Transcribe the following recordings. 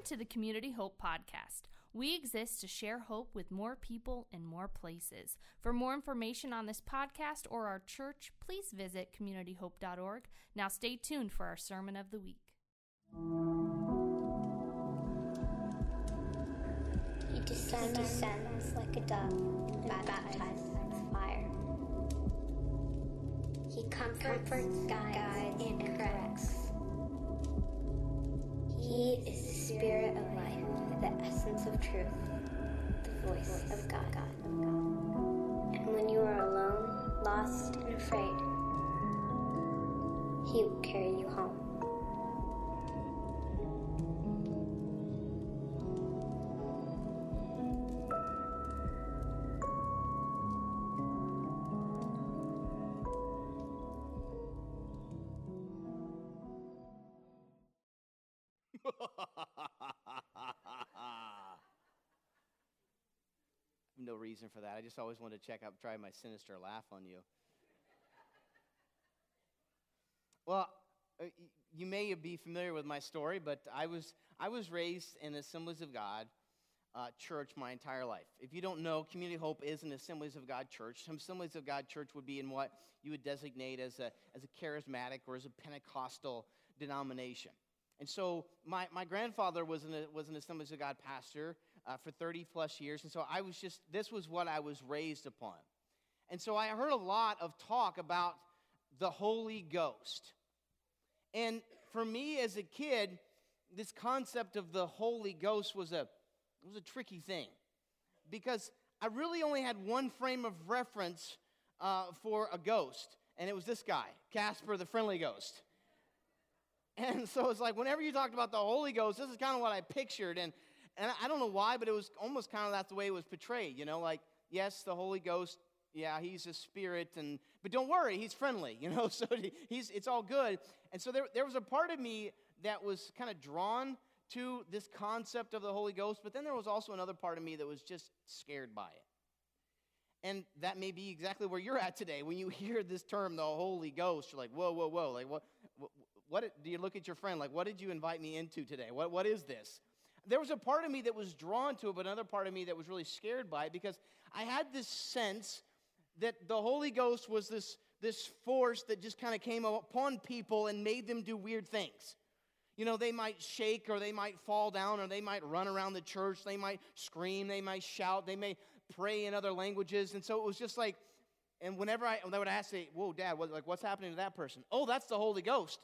Welcome to the Community Hope Podcast. We exist to share hope with more people in more places. For more information on this podcast or our church, please visit communityhope.org. Now stay tuned for our Sermon of the Week. He descends like a dove and baptized with fire. He comforts, guides, and corrects. He is the spirit of life, the essence of truth, the voice of God. And when you are alone, lost, and afraid, He will carry you home. No reason for that. I just always wanted to check out, try my sinister laugh on you. Well, you may be familiar with my story, but I was raised in Assemblies of God church my entire life. If you don't know, Community Hope is an Assemblies of God church. Some Assemblies of God church would be in what you would designate as a charismatic or as a Pentecostal denomination. And so my grandfather was an Assemblies of God pastor for 30 plus years. And so this was what I was raised upon. And so I heard a lot of talk about the Holy Ghost. And for me as a kid, this concept of the Holy Ghost was a tricky thing, because I really only had one frame of reference for a ghost. And it was this guy, Casper the Friendly Ghost. And so it's like whenever you talked about the Holy Ghost, this is kind of what I pictured. And I don't know why, but it was almost kind of that's the way it was portrayed, you know, like, yes, the Holy Ghost, yeah, he's a spirit, but don't worry, he's friendly, you know, so it's all good. And so there was a part of me that was kind of drawn to this concept of the Holy Ghost, but then there was also another part of me that was just scared by it. And that may be exactly where you're at today. When you hear this term, the Holy Ghost, you're like, whoa, whoa, whoa, like, what do you look at your friend, like, what did you invite me into today? What is this? There was a part of me that was drawn to it, but another part of me that was really scared by it, because I had this sense that the Holy Ghost was this force that just kind of came upon people and made them do weird things. You know, they might shake, or they might fall down, or they might run around the church. They might scream. They might shout. They may pray in other languages. And so it was just like, and whenever I would ask, say, whoa, Dad, what's happening to that person? Oh, that's the Holy Ghost.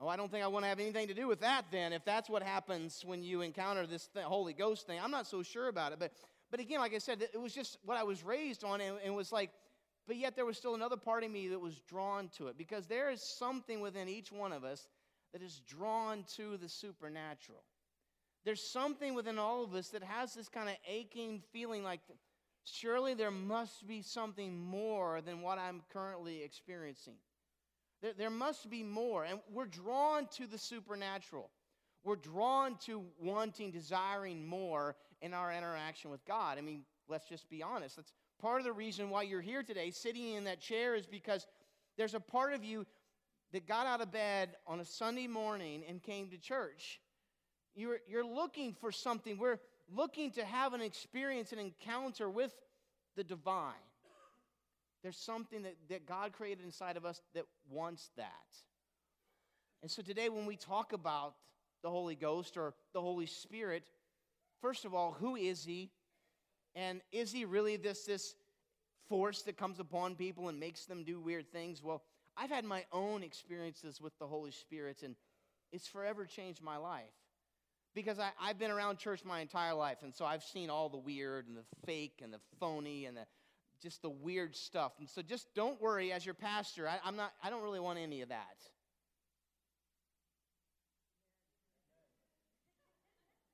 Oh, I don't think I want to have anything to do with that then, if that's what happens when you encounter this Holy Ghost thing. I'm not so sure about it. But again, like I said, it was just what I was raised on, and it was like, but yet there was still another part of me that was drawn to it, because there is something within each one of us that is drawn to the supernatural. There's something within all of us that has this kind of aching feeling like, surely there must be something more than what I'm currently experiencing. There must be more, and we're drawn to the supernatural. We're drawn to wanting, desiring more in our interaction with God. I mean, let's just be honest. That's part of the reason why you're here today, sitting in that chair, is because there's a part of you that got out of bed on a Sunday morning and came to church. You're looking for something. We're looking to have an experience, an encounter with the divine. There's something that God created inside of us that wants that. And so today when we talk about the Holy Ghost or the Holy Spirit, first of all, who is He? And is He really this force that comes upon people and makes them do weird things? Well, I've had my own experiences with the Holy Spirit, and it's forever changed my life. Because I've been around church my entire life, and so I've seen all the weird and the fake and the phony and just the weird stuff. And so just don't worry, as your pastor, I don't really want any of that.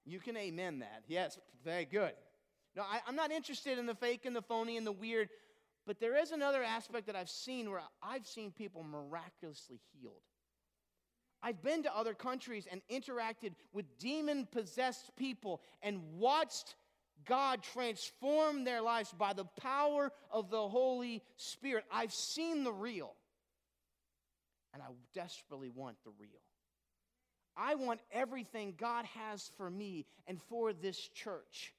You can amen that. Yes, very good. No, I'm not interested in the fake and the phony and the weird, but there is another aspect that I've seen where I've seen people miraculously healed. I've been to other countries and interacted with demon-possessed people and watched God transformed their lives by the power of the Holy Spirit. I've seen the real, and I desperately want the real. I want everything God has for me and for this church.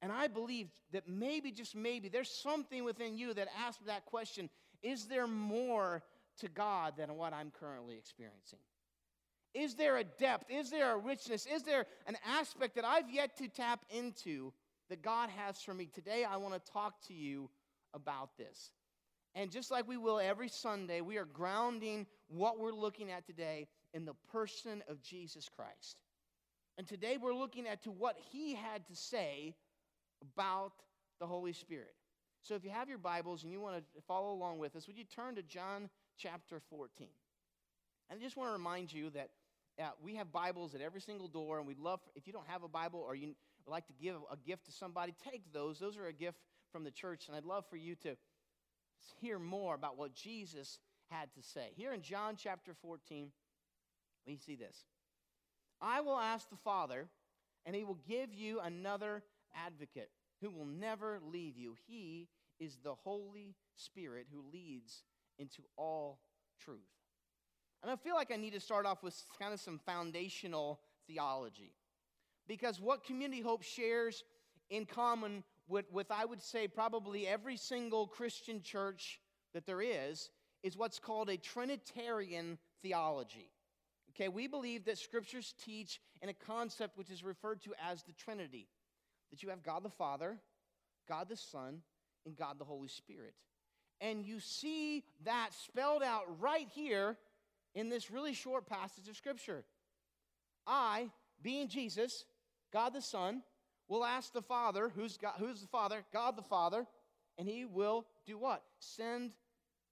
And I believe that maybe, just maybe, there's something within you that asks that question, is there more to God than what I'm currently experiencing? Is there a depth? Is there a richness? Is there an aspect that I've yet to tap into that God has for me? Today, I want to talk to you about this. And just like we will every Sunday, we are grounding what we're looking at today in the person of Jesus Christ. And today, we're looking at to what he had to say about the Holy Spirit. So if you have your Bibles and you want to follow along with us, would you turn to John chapter 14? And I just want to remind you that we have Bibles at every single door, and we'd love, if you don't have a Bible or you would like to give a gift to somebody, take those. Those are a gift from the church, and I'd love for you to hear more about what Jesus had to say. Here in John chapter 14, we see this. I will ask the Father, and he will give you another advocate who will never leave you. He is the Holy Spirit who leads into all truth. And I feel like I need to start off with kind of some foundational theology. Because what Community Hope shares in common with I would say, probably every single Christian church that there is what's called a Trinitarian theology. Okay, we believe that scriptures teach in a concept which is referred to as the Trinity. That you have God the Father, God the Son, and God the Holy Spirit. And you see that spelled out right here in this really short passage of Scripture. I, being Jesus, God the Son, will ask the Father, who's the Father? God the Father, and he will do what? Send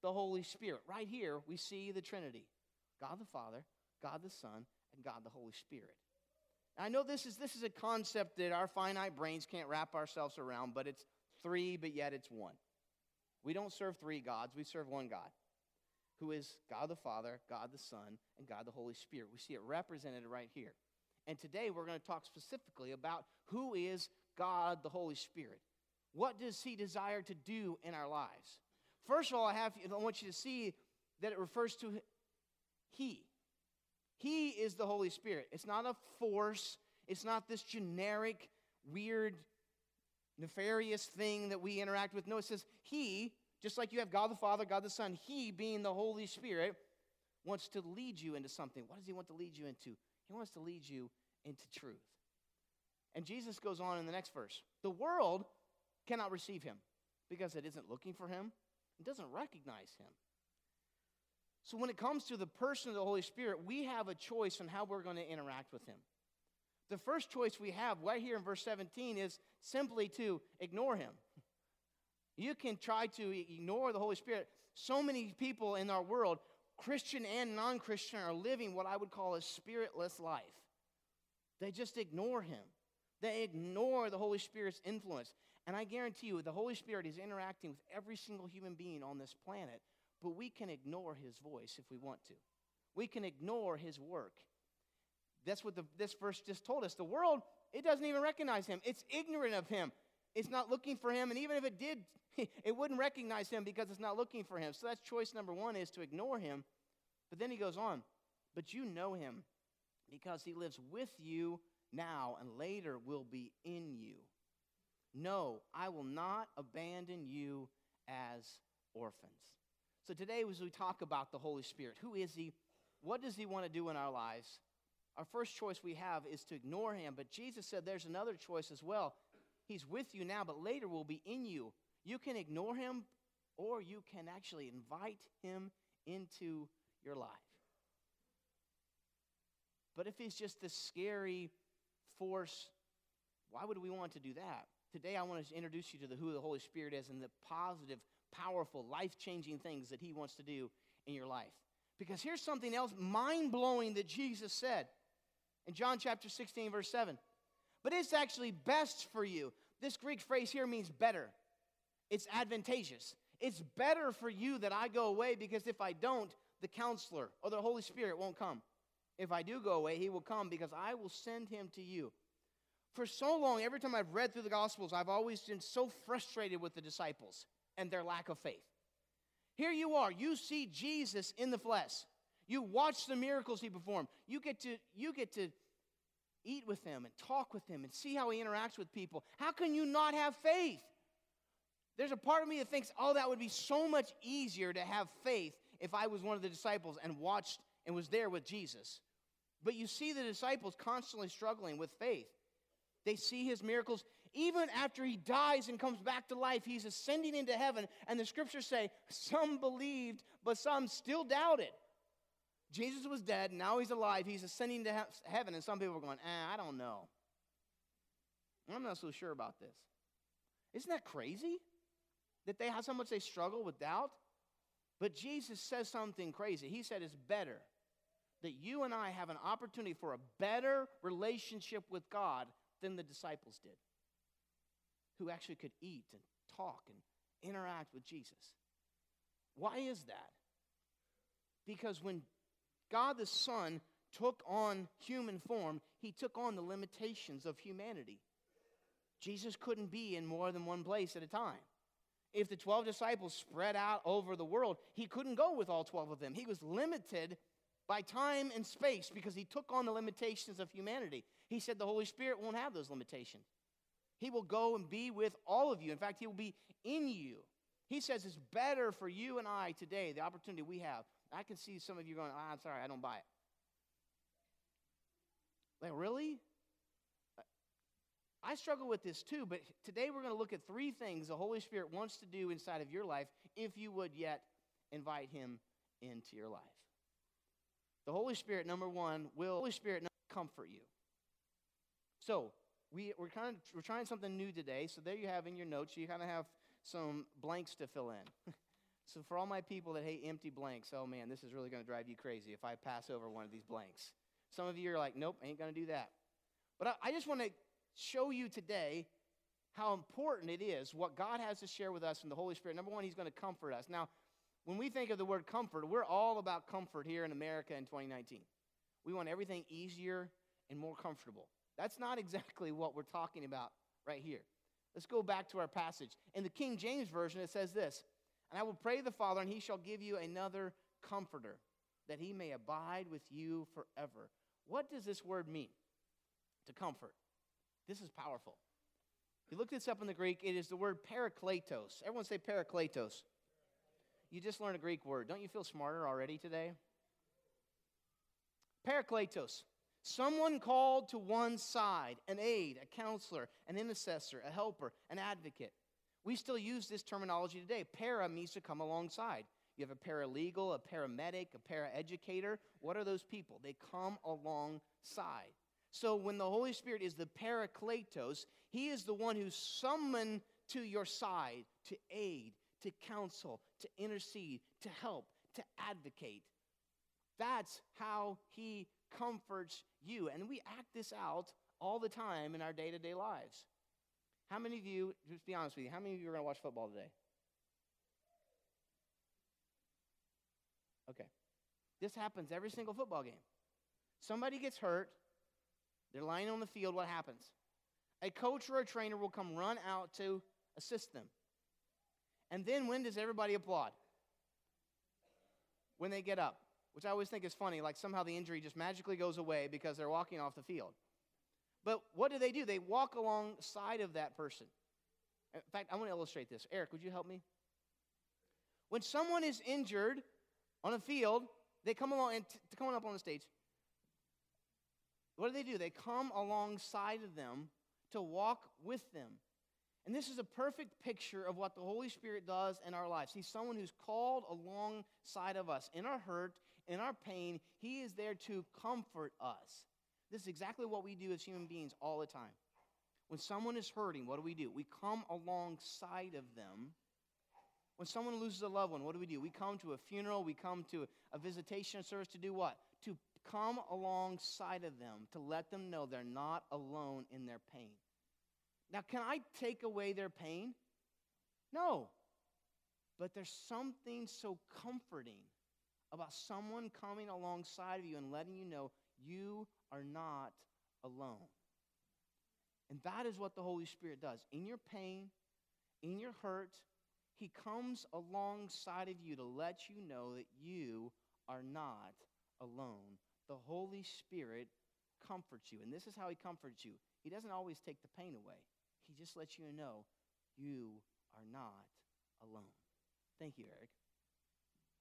the Holy Spirit. Right here, we see the Trinity. God the Father, God the Son, and God the Holy Spirit. I know this is a concept that our finite brains can't wrap ourselves around, but it's three, but yet it's one. We don't serve three gods, we serve one God, who is God the Father, God the Son, and God the Holy Spirit. We see it represented right here. And today we're going to talk specifically about who is God the Holy Spirit. What does he desire to do in our lives? First of all, I want you to see that it refers to he. He is the Holy Spirit. It's not a force. It's not this generic, weird, nefarious thing that we interact with. No, it says he, just like you have God the Father, God the Son, he being the Holy Spirit wants to lead you into something. What does he want to lead you into? He wants to lead you into truth. And Jesus goes on in the next verse. The world cannot receive him because it isn't looking for him. It doesn't recognize him. So when it comes to the person of the Holy Spirit, we have a choice on how we're going to interact with him. The first choice we have right here in verse 17 is simply to ignore him. You can try to ignore the Holy Spirit. So many people in our world, Christian and non-Christian, are living what I would call a spiritless life. They just ignore him. They ignore the Holy Spirit's influence. And I guarantee you, the Holy Spirit is interacting with every single human being on this planet. But we can ignore his voice if we want to. We can ignore his work. That's what this verse just told us. The world, it doesn't even recognize him. It's ignorant of him. It's not looking for him. And even if it did, it wouldn't recognize him because it's not looking for him. So that's choice number one, is to ignore him. But then he goes on. But you know him because he lives with you now and later will be in you. No, I will not abandon you as orphans. So today, as we talk about the Holy Spirit, who is he? What does he want to do in our lives? Our first choice we have is to ignore him. But Jesus said there's another choice as well. He's with you now, but later will be in you. You can ignore him, or you can actually invite him into your life. But if he's just this scary force, why would we want to do that? Today, I want to introduce you to who the Holy Spirit is and the positive, powerful, life-changing things that he wants to do in your life. Because here's something else mind-blowing that Jesus said in John chapter 16, verse 7. But it's actually best for you. This Greek phrase here means better. It's advantageous. It's better for you that I go away, because if I don't, the counselor or the Holy Spirit won't come. If I do go away, he will come, because I will send him to you. For so long, every time I've read through the Gospels, I've always been so frustrated with the disciples and their lack of faith. Here you are. You see Jesus in the flesh. You watch the miracles he performed. You get to eat with him and talk with him and see how he interacts with people. How can you not have faith? There's a part of me that thinks, oh, that would be so much easier to have faith if I was one of the disciples and watched and was there with Jesus. But you see the disciples constantly struggling with faith. They see his miracles. Even after he dies and comes back to life, he's ascending into heaven, and the scriptures say, some believed, but some still doubted. Jesus was dead, now he's alive, he's ascending to heaven, and some people are going, I don't know. I'm not so sure about this. Isn't that crazy? That they have so much they struggle with doubt? But Jesus says something crazy. He said it's better that you and I have an opportunity for a better relationship with God than the disciples did, who actually could eat and talk and interact with Jesus. Why is that? Because when God the Son took on human form, he took on the limitations of humanity. Jesus couldn't be in more than one place at a time. If the 12 disciples spread out over the world, he couldn't go with all 12 of them. He was limited by time and space because he took on the limitations of humanity. He said the Holy Spirit won't have those limitations. He will go and be with all of you. In fact, he will be in you. He says it's better for you and I today, the opportunity we have. I can see some of you going, I'm sorry, I don't buy it. Like, really? I struggle with this too, but today we're going to look at three things the Holy Spirit wants to do inside of your life if you would yet invite him into your life. The Holy Spirit, number one, will comfort you. So, we're trying something new today, so there you have in your notes, you kind of have some blanks to fill in. So for all my people that hate empty blanks, oh man, this is really going to drive you crazy if I pass over one of these blanks. Some of you are like, nope, I ain't going to do that. But I just want to show you today how important it is what God has to share with us in the Holy Spirit. Number one, he's going to comfort us. Now, when we think of the word comfort, we're all about comfort here in America in 2019. We want everything easier and more comfortable. That's not exactly what we're talking about right here. Let's go back to our passage. In the King James Version, it says this, and I will pray the Father, and he shall give you another comforter, that he may abide with you forever. What does this word mean, to comfort? This is powerful. If you look this up in the Greek, it is the word parakletos. Everyone say parakletos. You just learned a Greek word. Don't you feel smarter already today? Parakletos. Someone called to one's side, an aid, a counselor, an intercessor, a helper, an advocate. We still use this terminology today. Para means to come alongside. You have a paralegal, a paramedic, a paraeducator. What are those people? They come alongside. So when the Holy Spirit is the parakletos, he is the one who's summoned to your side to aid, to counsel, to intercede, to help, to advocate. That's how he comforts you. And we act this out all the time in our day-to-day lives. How many of you, just be honest with you, how many of you are going to watch football today? Okay. This happens every single football game. Somebody gets hurt. They're lying on the field. What happens? A coach or a trainer will come run out to assist them. And then when does everybody applaud? When they get up, which I always think is funny, like somehow the injury just magically goes away because they're walking off the field. But what do? They walk alongside of that person. In fact, I want to illustrate this. Eric, would you help me? When someone is injured on a field, they come along and come up on the stage. What do? They come alongside of them to walk with them. And this is a perfect picture of what the Holy Spirit does in our lives. He's someone who's called alongside of us. In our hurt, in our pain, he is there to comfort us. This is exactly what we do as human beings all the time. When someone is hurting, what do? We come alongside of them. When someone loses a loved one, what do? We come to a funeral, we come to a visitation service to do what? To come alongside of them, to let them know they're not alone in their pain. Now, can I take away their pain? No. But there's something so comforting about someone coming alongside of you and letting you know you are not alone. And that is what the Holy Spirit does. In your pain, in your hurt, he comes alongside of you to let you know that you are not alone. The Holy Spirit comforts you. And this is how he comforts you. He doesn't always take the pain away. He just lets you know you are not alone. Thank you, Eric.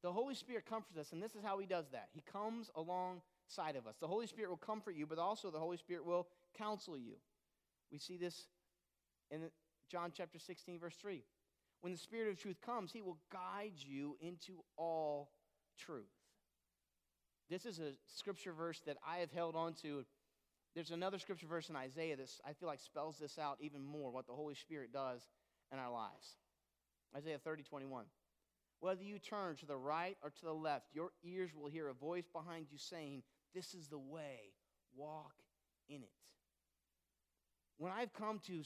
The Holy Spirit comforts us, and this is how he does that. He comes alongside of us. The Holy Spirit will comfort you, but also the Holy Spirit will counsel you. We see this in John chapter 16, verse 3. When the Spirit of truth comes, he will guide you into all truth. This is a scripture verse that I have held on to. There's another scripture verse in Isaiah that I feel like spells this out even more, what the Holy Spirit does in our lives. Isaiah 30:21. Whether you turn to the right or to the left, your ears will hear a voice behind you saying, "This is the way, walk in it." When I've come to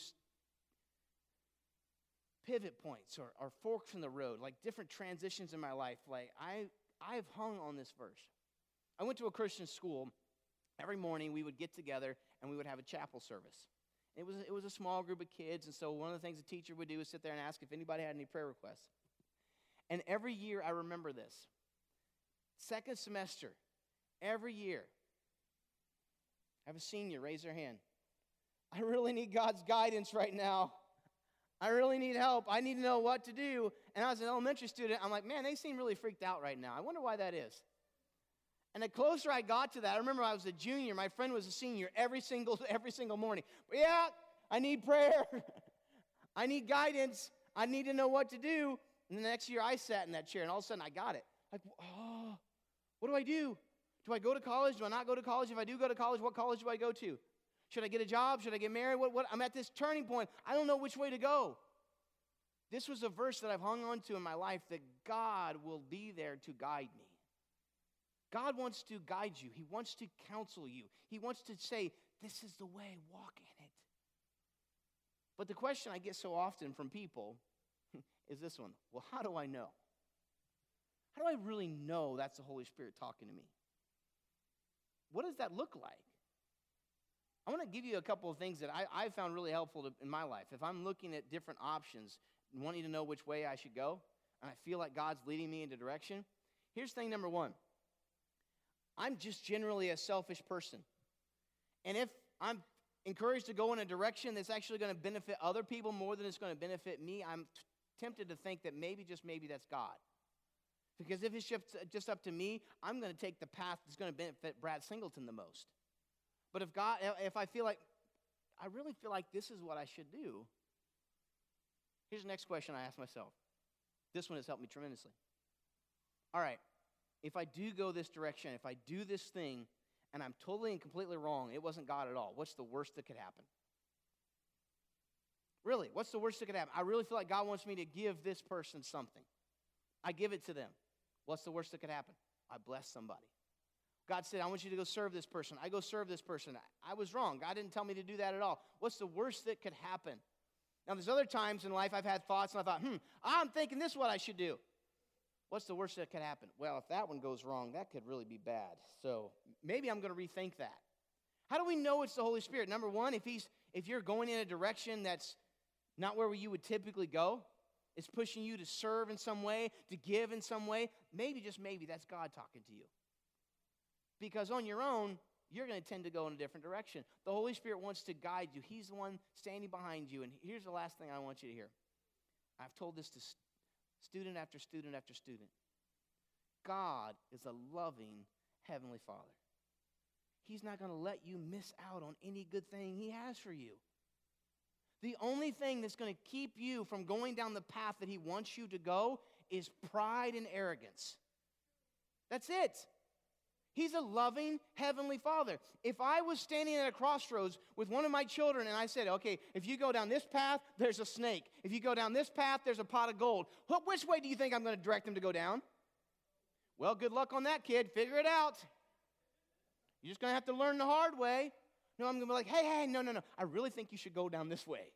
pivot points or forks in the road, like different transitions in my life, like I've hung on this verse. I went to a Christian school. Every morning we would get together and we would have a chapel service. It was a small group of kids, and so one of the things the teacher would do is sit there and ask if anybody had any prayer requests. And every year, I remember this. Second semester, every year, I have a senior raise their hand. I really need God's guidance right now. I really need help. I need to know what to do. And as an elementary student, I'm like, man, they seem really freaked out right now. I wonder why that is. And the closer I got to that, I remember I was a junior. My friend was a senior every single morning. But yeah, I need prayer. I need guidance. I need to know what to do. And the next year, I sat in that chair, and all of a sudden, I got it. Like, oh, what do I do? Do I go to college? Do I not go to college? If I do go to college, what college do I go to? Should I get a job? Should I get married? What? I'm at this turning point. I don't know which way to go. This was a verse that I've hung on to in my life, that God will be there to guide me. God wants to guide you. He wants to counsel you. He wants to say, this is the way, walk in it. But the question I get so often from people is this one. Well, how do I know? How do I really know that's the Holy Spirit talking to me? What does that look like? I want to give you a couple of things that I found really helpful in my life. If I'm looking at different options, wanting to know which way I should go, and I feel like God's leading me into direction, here's thing number one. I'm just generally a selfish person. And if I'm encouraged to go in a direction that's actually going to benefit other people more than it's going to benefit me, I'm tempted to think that maybe, just maybe, that's God. Because if it's just up to me, I'm going to take the path that's going to benefit Brad Singleton the most. But if I feel like, I really feel like this is what I should do, here's the next question I ask myself. This one has helped me tremendously. All right, if I do go this direction, if I do this thing, and I'm totally and completely wrong, it wasn't God at all, what's the worst that could happen? Really, what's the worst that could happen? I really feel like God wants me to give this person something. I give it to them. What's the worst that could happen? I bless somebody. God said, I want you to go serve this person. I go serve this person. I was wrong. God didn't tell me to do that at all. What's the worst that could happen? Now, there's other times in life I've had thoughts, and I thought, I'm thinking this is what I should do. What's the worst that could happen? Well, if that one goes wrong, that could really be bad. So maybe I'm going to rethink that. How do we know it's the Holy Spirit? Number one, if you're going in a direction that's not where you would typically go, it's pushing you to serve in some way, to give in some way, maybe, just maybe, that's God talking to you. Because on your own, you're going to tend to go in a different direction. The Holy Spirit wants to guide you. He's the one standing behind you. And here's the last thing I want you to hear. I've told this to student after student after student. God is a loving Heavenly Father. He's not going to let you miss out on any good thing he has for you. The only thing that's going to keep you from going down the path that he wants you to go is pride and arrogance. That's it. He's a loving Heavenly Father. If I was standing at a crossroads with one of my children and I said, okay, if you go down this path, there's a snake. If you go down this path, there's a pot of gold. Which way do you think I'm going to direct them to go down? Well, good luck on that, kid. Figure it out. You're just going to have to learn the hard way. No, I'm going to be like, hey, no. I really think you should go down this way.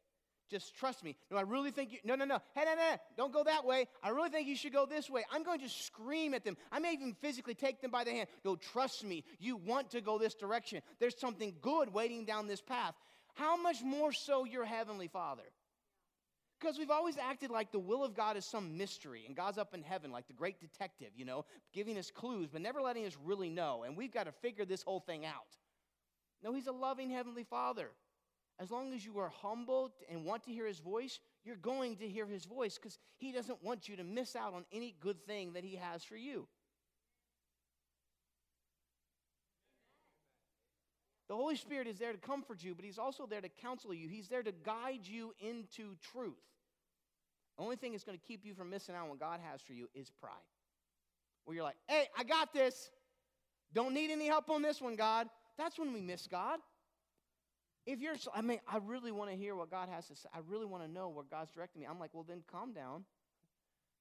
Just trust me. No, I really think you, no. Hey, no, don't go that way. I really think you should go this way. I'm going to scream at them. I may even physically take them by the hand. No, trust me. You want to go this direction. There's something good waiting down this path. How much more so your Heavenly Father? Because we've always acted like the will of God is some mystery, and God's up in heaven like the great detective, you know, giving us clues, but never letting us really know, and we've got to figure this whole thing out. No, he's a loving Heavenly Father. As long as you are humble and want to hear his voice, you're going to hear his voice because he doesn't want you to miss out on any good thing that he has for you. The Holy Spirit is there to comfort you, but he's also there to counsel you. He's there to guide you into truth. The only thing that's going to keep you from missing out on what God has for you is pride. Where you're like, hey, I got this. Don't need any help on this one, God. That's when we miss God. If you're, I really want to hear what God has to say. I really want to know where God's directing me. I'm like, well, then calm down.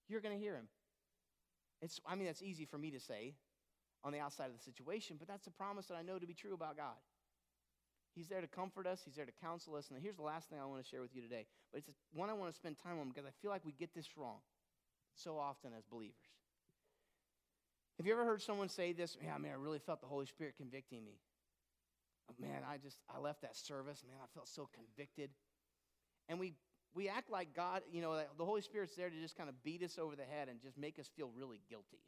You're going to hear him. That's easy for me to say on the outside of the situation, but that's a promise that I know to be true about God. He's there to comfort us. He's there to counsel us. And here's the last thing I want to share with you today, but it's one I want to spend time on because I feel like we get this wrong so often as believers. Have you ever heard someone say this? Yeah, I really felt the Holy Spirit convicting me. I left that service. I felt so convicted. And we act like God, the Holy Spirit's there to just kind of beat us over the head and just make us feel really guilty.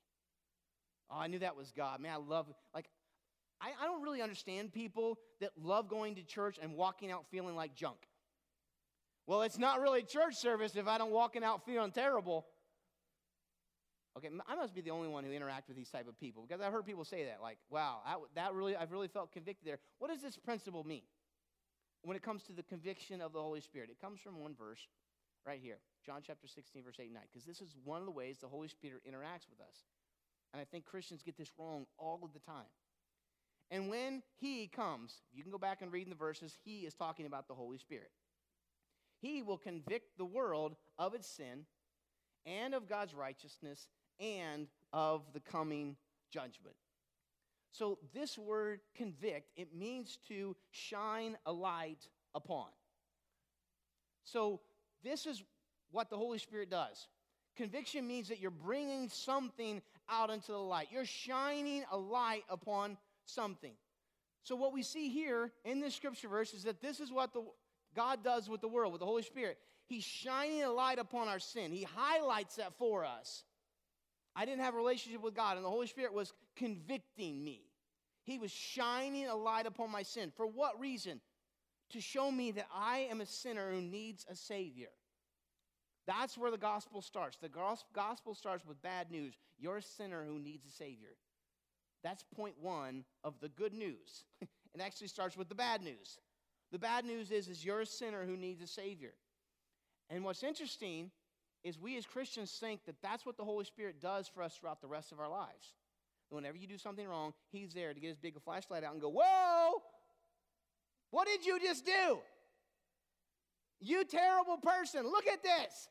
Oh, I knew that was God. I love, I don't really understand people that love going to church and walking out feeling like junk. Well, it's not really church service if I don't walking out feeling terrible. Okay, I must be the only one who interacts with these type of people because I've heard people say that, wow, I've really felt convicted there. What does this principle mean when it comes to the conviction of the Holy Spirit? It comes from one verse right here, John chapter 16, verse 8 and 9, because this is one of the ways the Holy Spirit interacts with us. And I think Christians get this wrong all of the time. And when he comes, you can go back and read in the verses, he is talking about the Holy Spirit. He will convict the world of its sin and of God's righteousness and of the coming judgment. So this word convict, it means to shine a light upon. So this is what the Holy Spirit does. Conviction means that you're bringing something out into the light. You're shining a light upon something. So what we see here in this scripture verse is that this is what God does with the world, with the Holy Spirit. He's shining a light upon our sin. He highlights that for us. I didn't have a relationship with God, and the Holy Spirit was convicting me. He was shining a light upon my sin. For what reason? To show me that I am a sinner who needs a Savior. That's where the gospel starts. The gospel starts with bad news. You're a sinner who needs a Savior. That's point one of the good news. It actually starts with the bad news. The bad news is you're a sinner who needs a Savior. And what's interesting is we as Christians think that that's what the Holy Spirit does for us throughout the rest of our lives. Whenever you do something wrong, he's there to get his big flashlight out and go, whoa, what did you just do? You terrible person, look at this.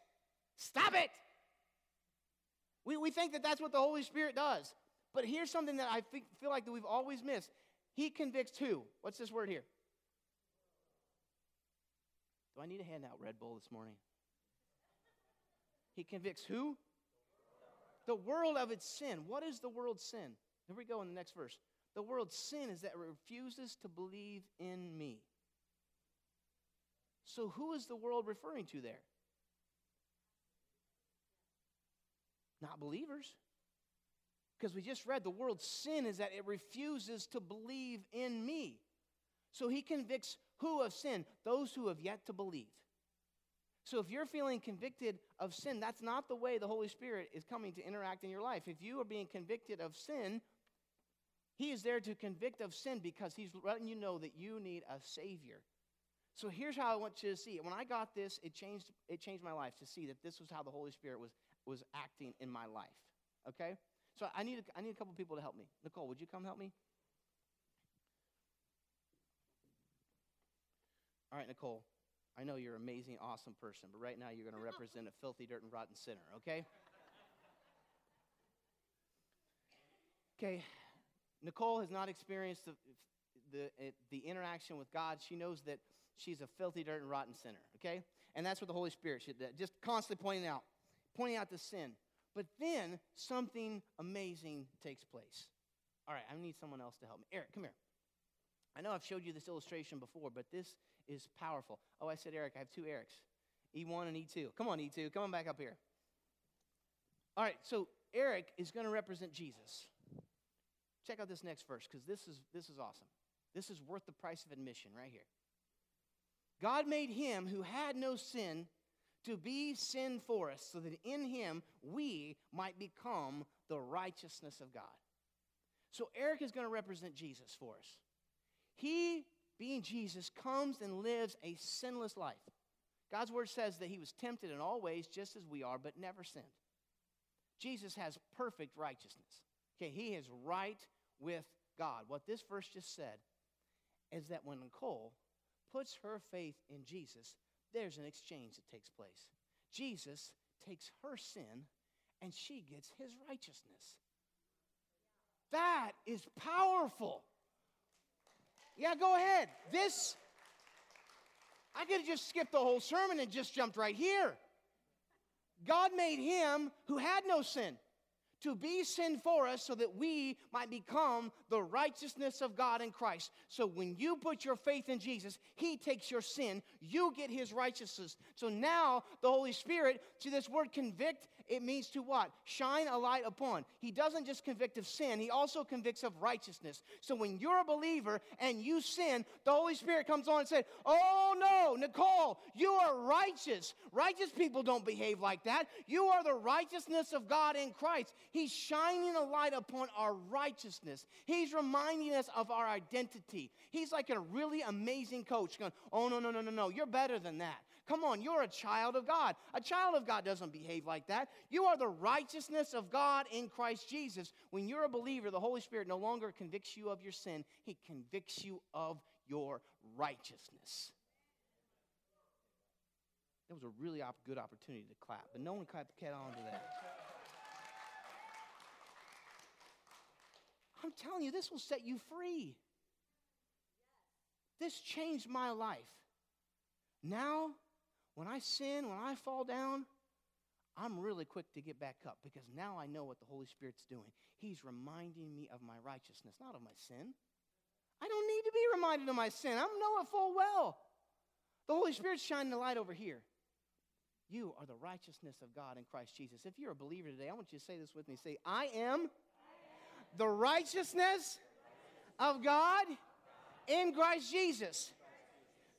Stop it. We think that that's what the Holy Spirit does. But here's something that I feel like that we've always missed. He convicts who? What's this word here? Do I need to hand out Red Bull this morning? He convicts who? The world of its sin. What is the world's sin? Here we go in the next verse. The world's sin is that it refuses to believe in me. So who is the world referring to there? Not believers. Because we just read the world's sin is that it refuses to believe in me. So he convicts who of sin? Those who have yet to believe. So if you're feeling convicted of sin, that's not the way the Holy Spirit is coming to interact in your life. If you are being convicted of sin, he is there to convict of sin because he's letting you know that you need a Savior. So here's how I want you to see it. When I got this, it changed my life to see that this was how the Holy Spirit was acting in my life. Okay? So I need a couple people to help me. Nicole, would you come help me? All right, Nicole. I know you're an amazing, awesome person, but right now you're going to represent a filthy, dirt, and rotten sinner, okay? Okay, Nicole has not experienced the interaction with God. She knows that she's a filthy, dirt, and rotten sinner, okay? And that's what the Holy Spirit should do, just constantly pointing out the sin. But then something amazing takes place. All right, I need someone else to help me. Eric, come here. I know I've showed you this illustration before, but this is powerful. Oh, I said Eric. I have two Erics. E1 and E2. Come on, E2. Come on back up here. All right, so Eric is going to represent Jesus. Check out this next verse, because this is awesome. This is worth the price of admission right here. God made him who had no sin to be sin for us, so that in him we might become the righteousness of God. So Eric is going to represent Jesus for us. He, being Jesus, comes and lives a sinless life. God's word says that he was tempted in all ways, just as we are, but never sinned. Jesus has perfect righteousness. Okay, he is right with God. What this verse just said is that when Nicole puts her faith in Jesus, there's an exchange that takes place. Jesus takes her sin, and she gets his righteousness. That is powerful. Yeah, go ahead. This, I could have just skipped the whole sermon and just jumped right here. God made him who had no sin to be sin for us, so that we might become the righteousness of God in Christ. So when you put your faith in Jesus, he takes your sin, you get his righteousness. So now the Holy Spirit, see this word convict, it means to what? Shine a light upon. He doesn't just convict of sin, he also convicts of righteousness. So when you're a believer and you sin, the Holy Spirit comes on and says, oh no, Nicole, you are righteous. Righteous people don't behave like that. You are the righteousness of God in Christ. He's shining a light upon our righteousness. He's reminding us of our identity. He's like a really amazing coach going, oh, no. You're better than that. Come on, you're a child of God. A child of God doesn't behave like that. You are the righteousness of God in Christ Jesus. When you're a believer, the Holy Spirit no longer convicts you of your sin. He convicts you of your righteousness. That was a really good opportunity to clap, but no one clapped on to that. I'm telling you, this will set you free. This changed my life. Now, when I sin, when I fall down, I'm really quick to get back up, because now I know what the Holy Spirit's doing. He's reminding me of my righteousness, not of my sin. I don't need to be reminded of my sin. I know it full well. The Holy Spirit's shining the light over here. You are the righteousness of God in Christ Jesus. If you're a believer today, I want you to say this with me. Say, I am the righteousness of God in Christ Jesus.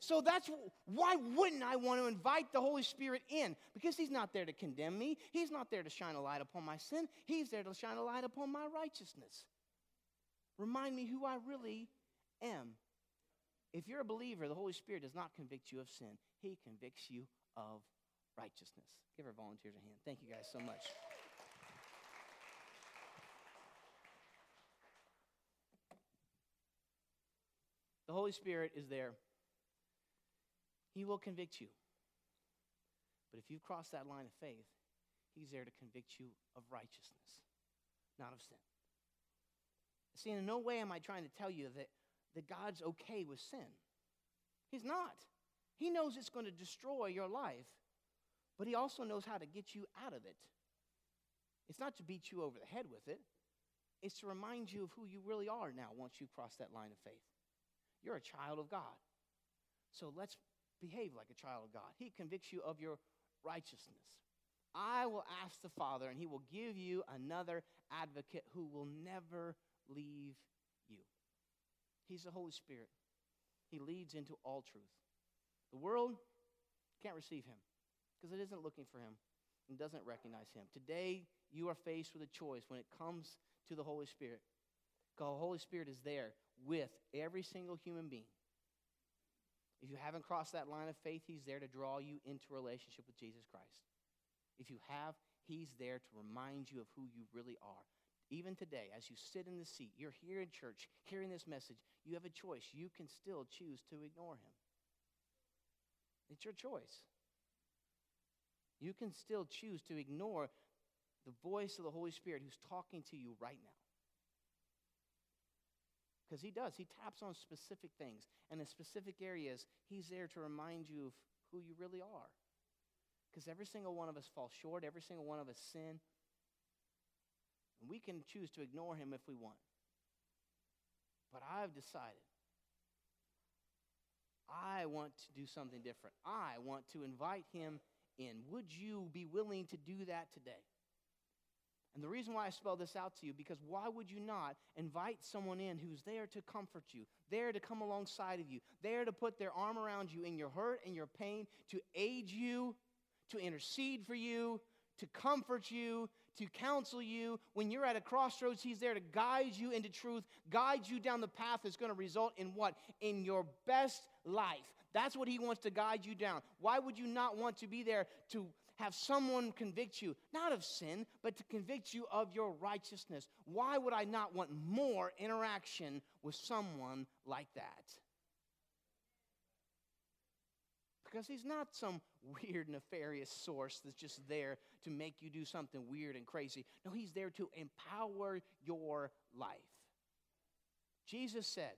So that's why wouldn't I want to invite the Holy Spirit in? Because he's not there to condemn me. He's not there to shine a light upon my sin. He's there to shine a light upon my righteousness. Remind me who I really am. If you're a believer, the Holy Spirit does not convict you of sin. He convicts you of righteousness. Give our volunteers a hand. Thank you guys so much. The Holy Spirit is there. He will convict you. But if you cross that line of faith, he's there to convict you of righteousness, not of sin. See, in no way am I trying to tell you that God's okay with sin. He's not. He knows it's going to destroy your life, but he also knows how to get you out of it. It's not to beat you over the head with it. It's to remind you of who you really are now once you cross that line of faith. You're a child of God. So let's behave like a child of God. He convicts you of your righteousness. I will ask the Father, and he will give you another advocate who will never leave you. He's the Holy Spirit. He leads into all truth. The world can't receive him because it isn't looking for him and doesn't recognize him. Today, you are faced with a choice when it comes to the Holy Spirit. The Holy Spirit is there with every single human being. If you haven't crossed that line of faith, he's there to draw you into relationship with Jesus Christ. If you have, he's there to remind you of who you really are. Even today, as you sit in the seat, you're here in church, hearing this message, you have a choice. You can still choose to ignore him. It's your choice. You can still choose to ignore the voice of the Holy Spirit who's talking to you right now. Because he does. He taps on specific things. And in specific areas, he's there to remind you of who you really are. Because every single one of us falls short. Every single one of us sin. And we can choose to ignore him if we want. But I've decided I want to do something different. I want to invite him in. Would you be willing to do that today? And the reason why I spell this out to you, because why would you not invite someone in who's there to comfort you, there to come alongside of you, there to put their arm around you in your hurt and your pain, to aid you, to intercede for you, to comfort you, to counsel you. When you're at a crossroads, he's there to guide you into truth, guide you down the path that's going to result in what? In your best life. That's what he wants to guide you down. Why would you not want to be there to have someone convict you, not of sin, but to convict you of your righteousness? Why would I not want more interaction with someone like that? Because he's not some weird, nefarious source that's just there to make you do something weird and crazy. No, he's there to empower your life. Jesus said,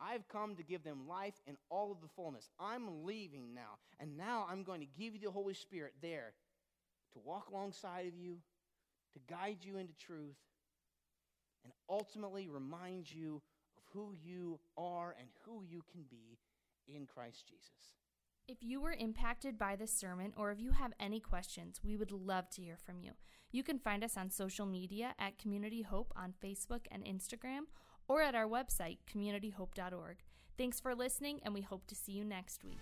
I've come to give them life in all of the fullness. I'm leaving now, and now I'm going to give you the Holy Spirit there to walk alongside of you, to guide you into truth, and ultimately remind you of who you are and who you can be in Christ Jesus. If you were impacted by this sermon, or if you have any questions, we would love to hear from you. You can find us on social media at Community Hope on Facebook and Instagram, or at our website, communityhope.org. Thanks for listening, and we hope to see you next week.